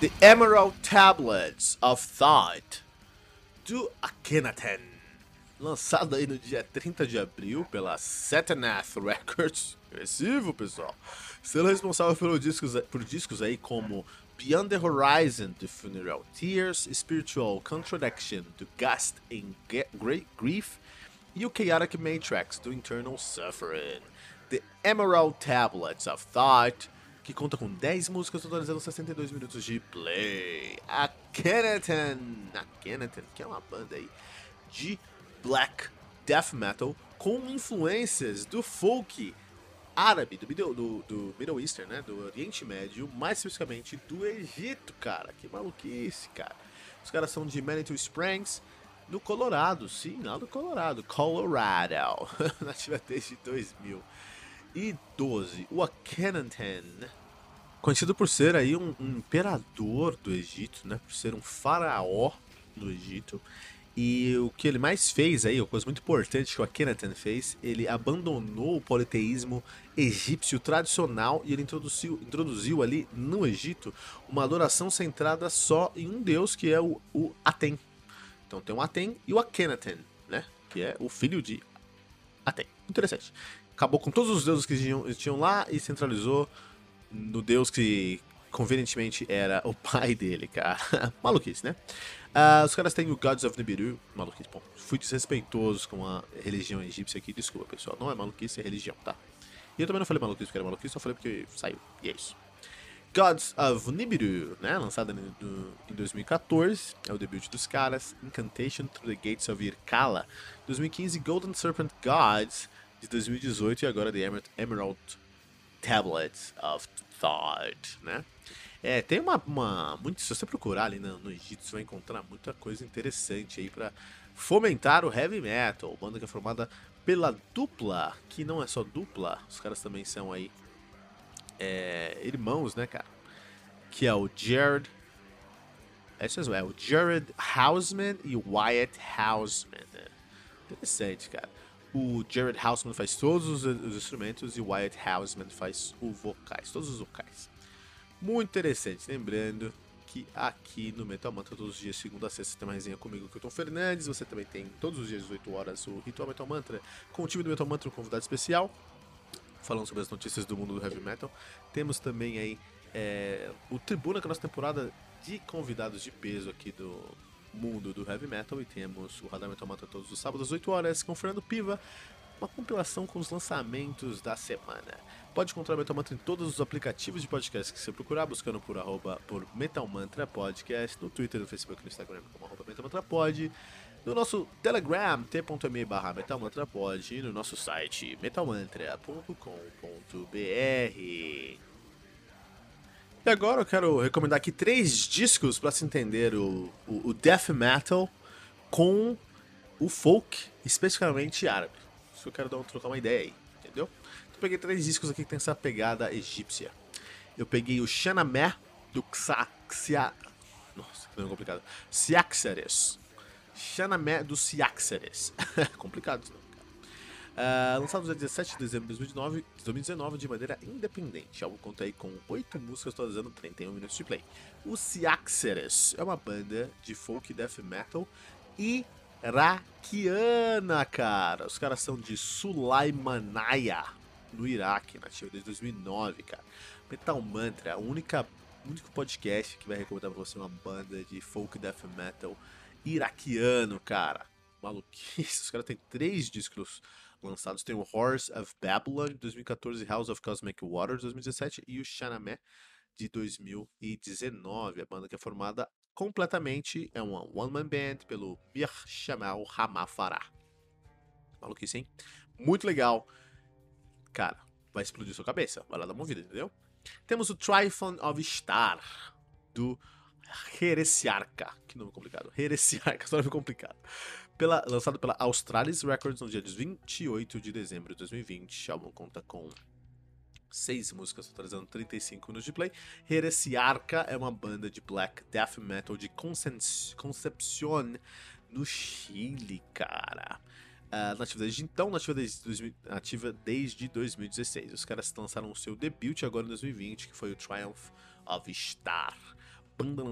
The Emerald Tablets of Thought, do Akhenaten, lançado aí no dia 30 de abril pela Satanath Records. Agressivo, pessoal. Sendo responsável por discos aí como Beyond the Horizon, do Funeral Tears, Spiritual Contradiction, do Gust in Great Grief e o Chaotic Matrix, do Internal Suffering. The Emerald Tablets of Thought, que conta com 10 músicas totalizando 62 minutos de play. Akhenaten, que é uma banda aí de black death metal com influências do folk árabe, do Middle Eastern, né? Do Oriente Médio, mais especificamente do Egito, cara. Que maluquice, cara. Os caras são de Manitou Springs, no Colorado, sim, lá do Colorado. Na ativa desde 2012, o Akhenaten, conhecido por ser aí um imperador do Egito, né? Por ser um faraó do Egito. E o que ele mais fez aí, uma coisa muito importante que o Akhenaten fez, ele abandonou o politeísmo egípcio tradicional e ele introduziu ali no Egito uma adoração centrada só em um deus, que é o Aten. Então tem o Aten e o Akhenaten, né? Que é o filho de Aten. Interessante. Acabou com todos os deuses que tinham lá e centralizou no deus que, convenientemente, era o pai dele, cara. Maluquice, né? Os caras têm o Gods of Nibiru. Maluquice, bom, fui desrespeitoso com a religião egípcia aqui. Desculpa, pessoal. Não é maluquice, é religião, tá? E eu também não falei maluquice porque era maluquice, só falei porque saiu. E é isso. Gods of Nibiru, né? Lançada em 2014, é o debut dos caras. Incantation Through the Gates of Irkala. 2015, Golden Serpent Gods, de 2018, e agora The Emerald Tablets of Thought, né? É, tem muito, se você procurar ali no Egito, você vai encontrar muita coisa interessante aí pra fomentar o heavy metal. Banda que é formada pela dupla, que não é só dupla, os caras também são aí irmãos, né, cara? Que é o Jared Houseman e o Wyatt Houseman, né? Interessante, cara. O Jared Houseman faz todos os instrumentos e o Wyatt Houseman faz todos os vocais. Muito interessante, lembrando que aqui no Metal Mantra, todos os dias, segunda a sexta, tem uma resenha comigo, que eu Tom Fernandes. Você também tem todos os dias, às 8 horas, o Ritual Metal Mantra, com o time do Metal Mantra, um convidado especial, falando sobre as notícias do mundo do heavy metal. Temos também aí o Tribuna, que é a nossa temporada de convidados de peso aqui do mundo do heavy metal, e temos o Radar Metal Mantra todos os sábados às 8 horas com o Fernando Piva, uma compilação com os lançamentos da semana. Pode encontrar o Metal Mantra em todos os aplicativos de podcast que você procurar, buscando por Metal Mantra Podcast, no Twitter, no Facebook, no Instagram como @MetalMantraPod, no nosso Telegram, t.me/MetalMantraPod, e no nosso site metalmantra.com.br. E agora eu quero recomendar aqui 3 discos para se entender o death metal com o folk, especificamente árabe. Isso eu quero trocar uma ideia aí, entendeu? Então eu peguei 3 discos aqui que tem essa pegada egípcia. Eu peguei o Shahnameh, do Siaxeres. Shahnameh do Siaxeres. Complicado isso, não. Lançado no dia 17 de dezembro de 2019, de maneira independente. O álbum conta aí com 8 músicas, totalizando 31 minutos de play. O Siaxeres é uma banda de folk death metal iraquiana, cara. Os caras são de Sulaimaniyah, no Iraque, nativa desde 2009, cara. Metal Mantra, o único podcast que vai recomendar pra você uma banda de folk death metal iraquiano, cara. Maluquice, os caras têm 3 discos lançados. Tem o Horrors of Babylon, de 2014, House of Cosmic Water, de 2017, e o Shahnameh, de 2019. A banda que é formada completamente, é uma one-man band, pelo Mir Shamal Ramafara. Maluquice, hein? Muito legal. Cara, vai explodir sua cabeça. Vai lá dar uma ouvida, entendeu? Temos o Tryphon of Star, do Heresiarca. Que nome complicado. Heresiarca, só nome complicado. Lançado pela Australis Records no dia 28 de dezembro de 2020. O álbum conta com 6 músicas, totalizando 35 minutos de play. Heresiarca é uma banda de black death metal de Concepción, no Chile, cara. Nativa desde 2016. Os caras lançaram o seu debut agora em 2020, que foi o Triumph of Star. Banda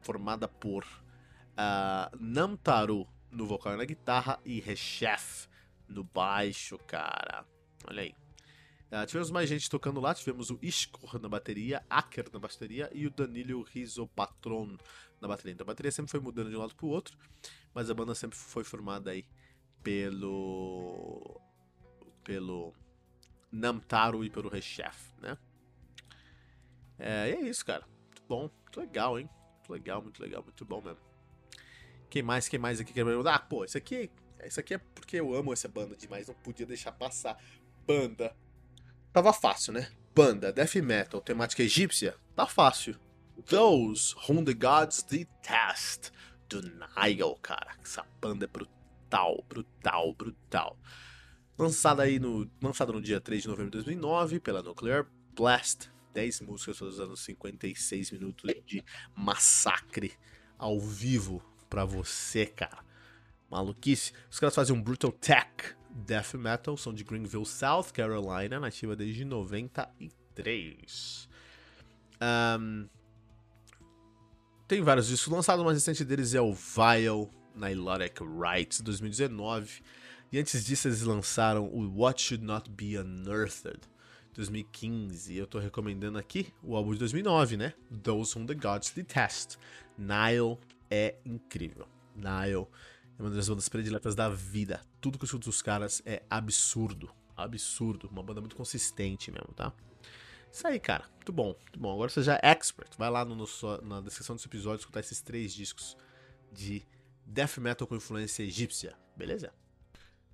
formada por Namtaru no vocal e na guitarra e Rechef no baixo, cara. Olha aí. Tivemos mais gente tocando lá, tivemos o Iskor na bateria, Aker na bateria e o Danilo Rizzo Patron na bateria. Então a bateria sempre foi mudando de um lado para o outro, mas a banda sempre foi formada aí pelo Namtaru e pelo Rechef, né? E é isso, cara. Muito bom, muito legal, hein? Muito legal, muito bom mesmo. Quem mais aqui quer me mandar? Ah, pô, isso aqui é porque eu amo essa banda demais, não podia deixar passar. Banda. Tava fácil, né? Banda, death metal, temática egípcia, tá fácil. Those Whom the Gods Detest, do Nile, cara. Essa banda é brutal. Lançada no dia 3 de novembro de 2009 pela Nuclear Blast. 10 músicas, usando 56 minutos de massacre ao vivo pra você, cara. Maluquice. Os caras fazem um brutal tech death metal, são de Greenville, South Carolina, nativa desde 93. Tem vários discos lançados, o mais recente deles é o Vile Nilotic Rites, 2019. E antes disso eles lançaram o What Should Not Be Unearthed, 2015. Eu tô recomendando aqui o álbum de 2009, né? Those Whom the Gods Detest. Nile é incrível. Nile é uma das bandas prediletas da vida. Tudo que eu escuto dos caras é absurdo. Absurdo. Uma banda muito consistente mesmo, tá? Isso aí, cara. Muito bom. Muito bom. Agora você já é expert. Vai lá na descrição desse episódio escutar esses 3 discos de death metal com influência egípcia. Beleza?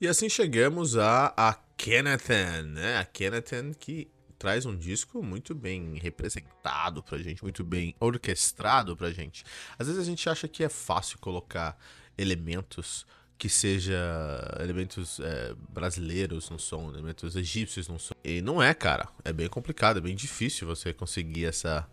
E assim chegamos a Akhenaten, né? Akhenaten que traz um disco muito bem representado pra gente, muito bem orquestrado pra gente. Às vezes a gente acha que é fácil colocar elementos que seja elementos brasileiros no som, elementos egípcios no som. E não é, cara. É bem complicado, é bem difícil você conseguir essa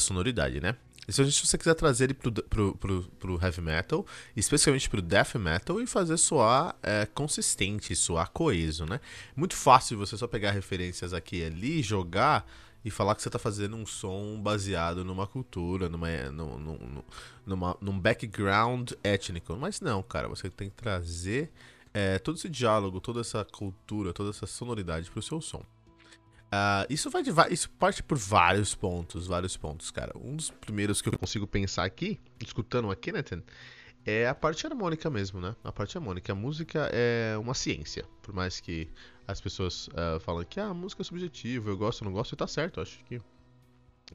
sonoridade, né? E se você quiser trazer ele pro heavy metal, especialmente pro death metal, e fazer soar consistente, soar coeso, né? Muito fácil você só pegar referências aqui e ali, jogar e falar que você tá fazendo um som baseado numa cultura, num background étnico. Mas não, cara, você tem que trazer todo esse diálogo, toda essa cultura, toda essa sonoridade pro seu som. Isso parte por vários pontos, cara. Um dos primeiros que eu consigo pensar aqui, escutando a Akhenaten, é a parte harmônica mesmo, né? A parte harmônica. A música é uma ciência. Por mais que as pessoas falam que a música é subjetiva, eu gosto, eu não gosto, e tá certo. Eu acho que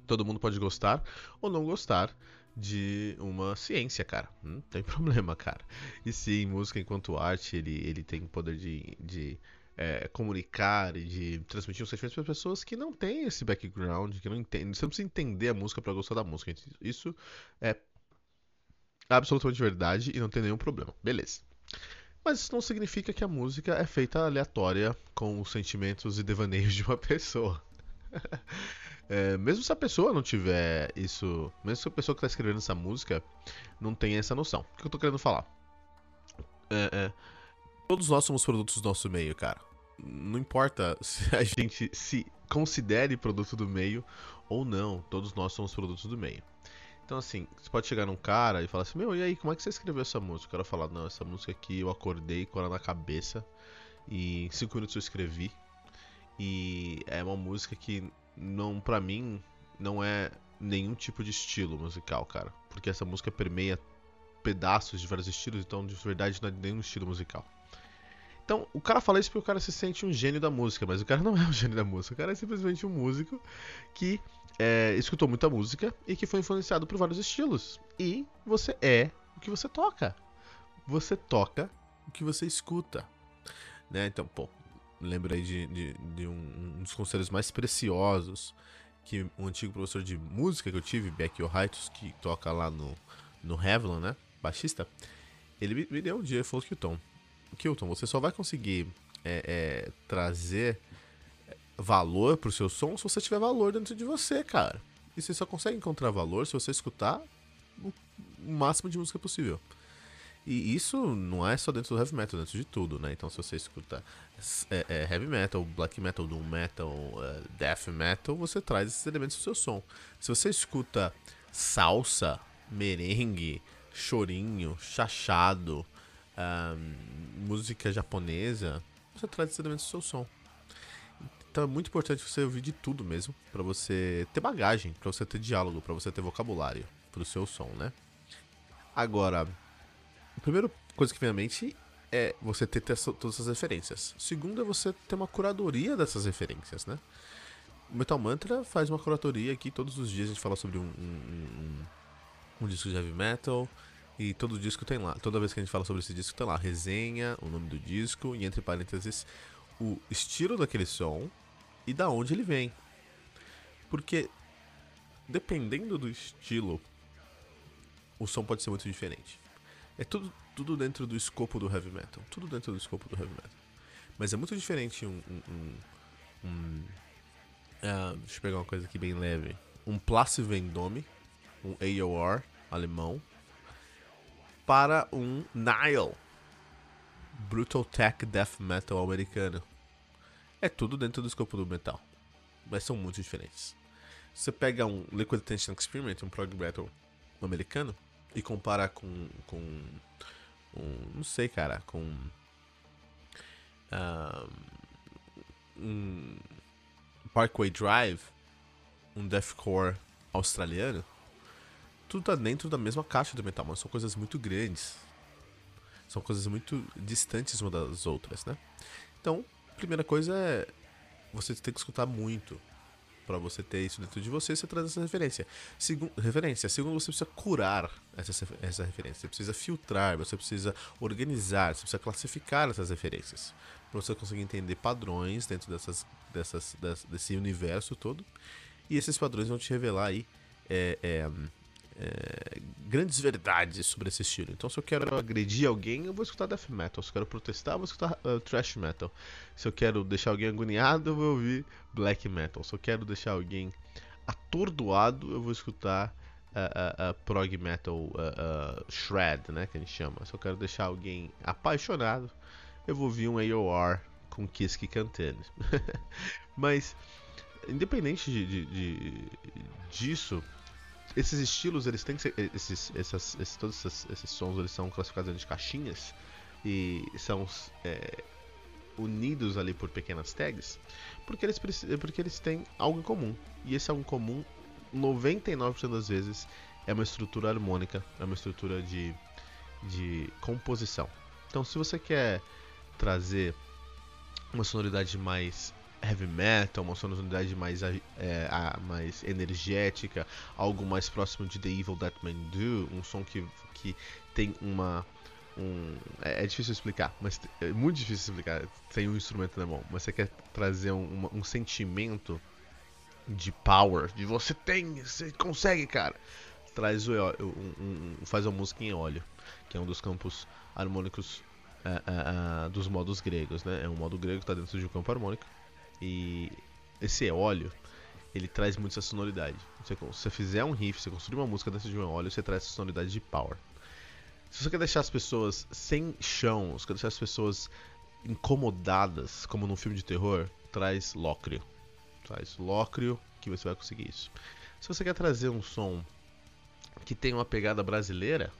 todo mundo pode gostar ou não gostar de uma ciência, cara. Não tem problema, cara. E sim, música enquanto arte, ele tem o poder de comunicar e de transmitir um sentimento para pessoas que não têm esse background, que não entendem. Você não precisa entender a música para gostar da música. Isso é absolutamente verdade e não tem nenhum problema. Beleza. Mas isso não significa que a música é feita aleatória com os sentimentos e devaneios de uma pessoa. Mesmo se a pessoa não tiver isso, mesmo se a pessoa que está escrevendo essa música não tenha essa noção. O que eu tô querendo falar? Todos nós somos produtos do nosso meio, cara. Não importa se a gente se considere produto do meio ou não, todos nós somos produtos do meio. Então assim, você pode chegar num cara e falar assim, meu, e aí, como é que você escreveu essa música? O cara fala, não, essa música aqui eu acordei com ela na cabeça e em 5 minutos eu escrevi. E é uma música que, não, pra mim, não é nenhum tipo de estilo musical, cara. Porque essa música permeia pedaços de vários estilos, então de verdade não é nenhum estilo musical. Então, o cara fala isso porque o cara se sente um gênio da música, mas o cara não é um gênio da música. O cara é simplesmente um músico que escutou muita música e que foi influenciado por vários estilos. E você é o que você toca. Você toca o que você escuta, né? Então, pô, lembrei de um dos conselhos mais preciosos que um antigo professor de música que eu tive, Becky O'Hight, que toca lá no Revlon, né? Baixista. Ele me deu um dia e falou: Kilton, você só vai conseguir trazer valor pro seu som se você tiver valor dentro de você, cara. E você só consegue encontrar valor se você escutar o máximo de música possível. E isso não é só dentro do heavy metal, dentro de tudo, né? Então se você escutar heavy metal, black metal, doom metal, death metal, você traz esses elementos pro seu som. Se você escuta salsa, merengue, chorinho, chachado, música japonesa, você traz esses elementos do seu som. Então é muito importante você ouvir de tudo mesmo, pra você ter bagagem, pra você ter diálogo, pra você ter vocabulário pro seu som, né? Agora, a primeira coisa que vem à mente é você ter todas essas referências. Segundo é você ter uma curadoria dessas referências, né? O Metal Mantra faz uma curatoria aqui. Todos os dias a gente fala sobre um disco de heavy metal. E todo disco tem lá. Toda vez que a gente fala sobre esse disco tem lá resenha, o nome do disco e, entre parênteses, o estilo daquele som e da onde ele vem. Porque dependendo do estilo, o som pode ser muito diferente. É tudo dentro do escopo do heavy metal. Tudo dentro do escopo do heavy metal. Mas é muito diferente deixa eu pegar uma coisa aqui bem leve. Um Place Vendôme, um AOR alemão, para um Nile, Brutal Tech Death Metal americano. É tudo dentro do escopo do metal, mas são muito diferentes. Você pega um Liquid Tension Experiment, um prog metal americano, e compara com não sei, cara, com um Parkway Drive, um deathcore australiano, tudo tá dentro da mesma caixa do metal, mas são coisas muito grandes, são coisas muito distantes uma das outras, né? Então, a primeira coisa é você ter que escutar muito para você ter isso dentro de você, você traz essa referência. Segundo, você precisa curar essa referência. Você precisa filtrar, você precisa organizar, você precisa classificar essas referências. Para você conseguir entender padrões dentro desse universo todo. E esses padrões vão te revelar aí grandes verdades sobre esse estilo. Então, se eu quero agredir alguém, eu vou escutar death metal. Se eu quero protestar, eu vou escutar thrash metal. Se eu quero deixar alguém agoniado, eu vou ouvir black metal. Se eu quero deixar alguém atordoado, eu vou escutar prog metal, shred, né, que a gente chama. Se eu quero deixar alguém apaixonado, eu vou ouvir um AOR com Kiske cantando. Mas, independente disso, esses estilos, eles têm que ser, todos esses sons, eles são classificados dentro de caixinhas e são unidos ali por pequenas tags, porque eles têm algo em comum. E esse algo em comum, 99% das vezes, é uma estrutura harmônica, é uma estrutura de composição. Então, se você quer trazer uma sonoridade mais heavy metal, uma sonoridade mais energética, algo mais próximo de The Evil That Men Do, um som que tem é difícil explicar, mas é muito difícil explicar sem um instrumento na mão, mas você quer trazer um sentimento de power, de você consegue, cara, traz faz uma música em óleo, que é um dos campos harmônicos dos modos gregos, né? É um modo grego que está dentro de um campo harmônico. E esse eólio, ele traz muito essa sonoridade. Se você fizer um riff, você construir uma música dentro de um eólio, você traz essa sonoridade de power. Se você quer deixar as pessoas sem chão, se você quer deixar as pessoas incomodadas, como num filme de terror, traz lócreo. Traz lócreo que você vai conseguir isso. Se você quer trazer um som que tem uma pegada brasileira,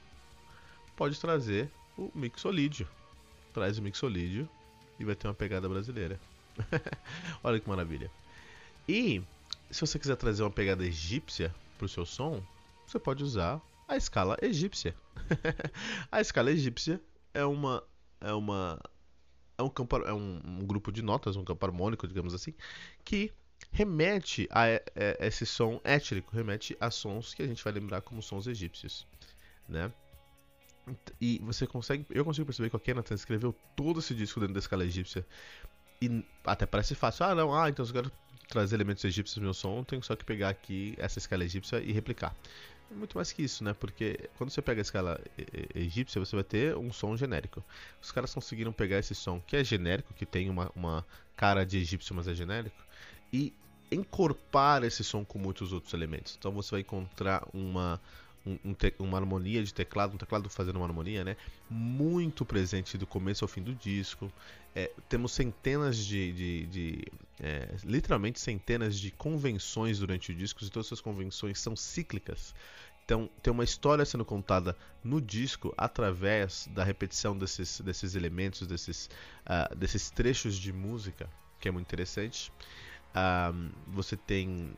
pode trazer o mixolídio. Traz o mixolídio e vai ter uma pegada brasileira. Olha que maravilha. E se você quiser trazer uma pegada egípcia para o seu som, você pode usar a escala egípcia. A escala egípcia é um grupo de notas, um campo harmônico, digamos assim, que remete a esse som étnico, remete a sons que a gente vai lembrar como sons egípcios, né? E eu consigo perceber que o Akhenaten escreveu todo esse disco dentro da escala egípcia. E até parece fácil. Ah, não, ah, então eu quero trazer elementos egípcios no meu som, tenho só que pegar aqui essa escala egípcia e replicar. Muito mais que isso, né? Porque quando você pega a escala egípcia, você vai ter um som genérico. Os caras conseguiram pegar esse som que é genérico, que tem uma cara de egípcio, mas é genérico, e encorpar esse som com muitos outros elementos. Então você vai encontrar uma harmonia de teclado, um teclado fazendo uma harmonia, né? Muito presente do começo ao fim do disco. É, temos centenas literalmente centenas de convenções durante o disco, e todas essas convenções são cíclicas. Então tem uma história sendo contada no disco através da repetição desses elementos, desses trechos de música, que é muito interessante. Você tem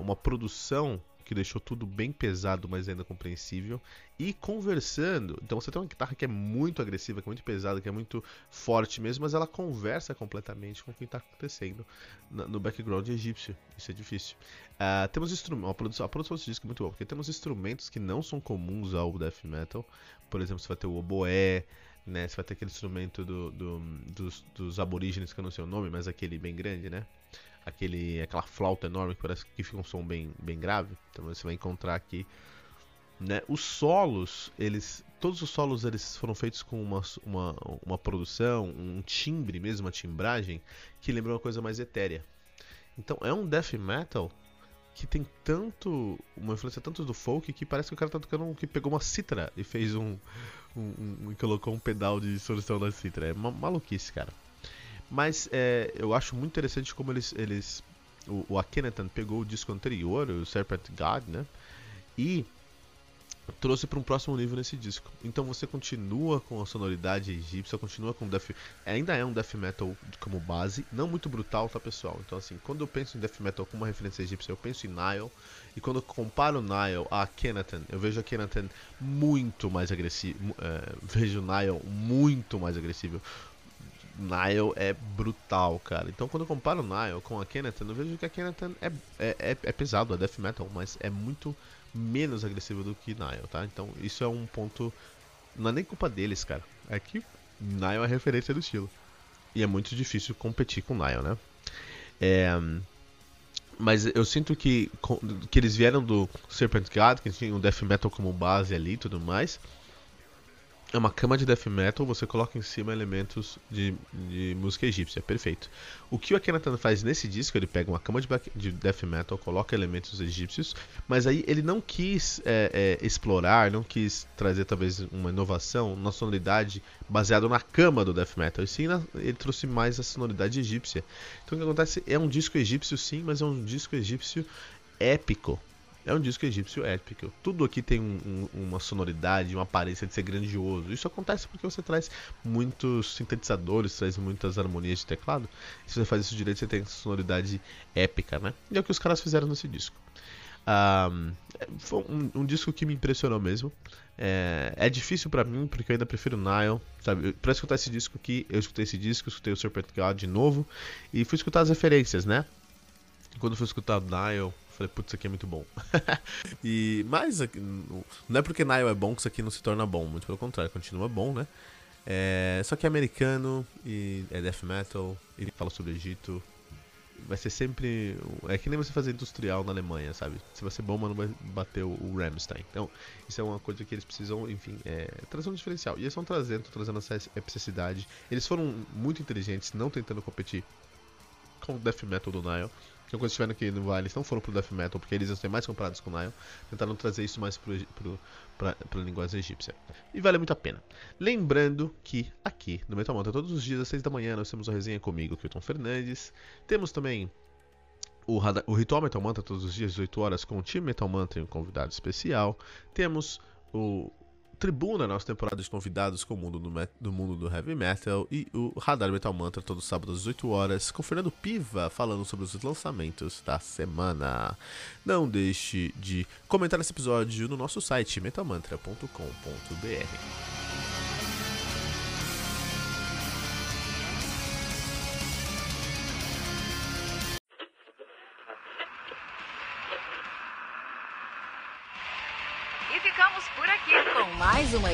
uma produção que deixou tudo bem pesado, mas ainda compreensível, e conversando. Então você tem uma guitarra que é muito agressiva, que é muito pesada, que é muito forte mesmo, mas ela conversa completamente com o que está acontecendo no background egípcio. Isso é difícil. Temos instrumentos, a produção desse disco é muito boa, porque temos instrumentos que não são comuns ao death metal. Por exemplo, você vai ter o oboé, né? Você vai ter aquele instrumento dos aborígenes, que eu não sei o nome, mas aquele bem grande, né? Aquela flauta enorme que parece que fica um som bem grave. Então você vai encontrar aqui, né? Os solos, todos os solos foram feitos com uma produção, um timbre mesmo, uma timbragem que lembra uma coisa mais etérea. Então é um death metal que tem uma influência tanto do folk, que parece que o cara tá tocando, que pegou uma cítara e fez e colocou um pedal de distorção da cítara. É uma maluquice, cara. Mas eu acho muito interessante como o Akhenaten pegou o disco anterior, o Serpent God, né? E trouxe para um próximo nível nesse disco. Então você continua com a sonoridade egípcia, continua com ainda é um death metal como base, não muito brutal, tá, pessoal? Então assim, quando eu penso em death metal com uma referência egípcia, eu penso em Nile, e quando eu comparo Nile a Akhenaten, eu vejo Akhenaten muito mais agressivo, vejo Nile muito mais agressivo. Nile é brutal, cara. Então quando eu comparo o Nile com a Akhenaten, eu vejo que a Akhenaten é pesado, é death metal, mas é muito menos agressivo do que Nile, tá? Então isso é um ponto... Não é nem culpa deles, cara. É que Nile é referência do estilo. E é muito difícil competir com Nile, né? Mas eu sinto que eles vieram do Serpent God, que tinha o death metal como base ali e tudo mais. É uma cama de death metal, você coloca em cima elementos de música egípcia, perfeito. O que o Akhenaten faz nesse disco, ele pega uma cama de death metal, coloca elementos egípcios, mas aí ele não quis explorar, não quis trazer talvez uma inovação na sonoridade baseada na cama do death metal, e sim ele trouxe mais a sonoridade egípcia. Então o que acontece é um disco egípcio sim, mas é um disco egípcio épico. É um disco egípcio épico. Tudo aqui tem uma sonoridade, uma aparência de ser grandioso. Isso acontece porque você traz muitos sintetizadores, traz muitas harmonias de teclado. E se você faz isso direito, você tem essa sonoridade épica, né? E é o que os caras fizeram nesse disco. Foi um disco que me impressionou mesmo. É difícil pra mim, porque eu ainda prefiro Nile, sabe? Pra escutar esse disco aqui, eu escutei esse disco, escutei o Serpent God de novo. E fui escutar as referências, né? Quando fui escutar Nile... Falei, putz, isso aqui é muito bom. Mas não é porque Nile é bom que isso aqui não se torna bom. Muito pelo contrário, continua bom, né? Só que é americano, e é death metal, e fala sobre o Egito. Vai ser sempre... É que nem você fazer industrial na Alemanha, sabe? Você vai ser bom, mas não vai bater o Rammstein. Então, isso é uma coisa que eles precisam, enfim, trazer um diferencial. E eles estão trazendo essa epicidade. Eles foram muito inteligentes, não tentando competir com o death metal do Nile. Então, quando estiveram aqui no Vale, eles não foram pro death metal, porque eles iam ser mais comparados com o Nile. Tentaram trazer isso mais pra linguagem egípcia. E vale muito a pena. Lembrando que aqui no Metal Mantra, todos os dias às 6 da manhã, nós temos a resenha comigo, Kilton Fernandes. Temos também o Ritual Metal Mantra, todos os dias às 18 horas, com o time Metal Mantra e um convidado especial. Temos o Tribuna, nossa temporada de convidados com o mundo do mundo do heavy metal, e o Radar Metal Mantra, todo sábado às 18 horas, com o Fernando Piva, falando sobre os lançamentos da semana. Não deixe de comentar esse episódio no nosso site, metalmantra.com.br. Mais uma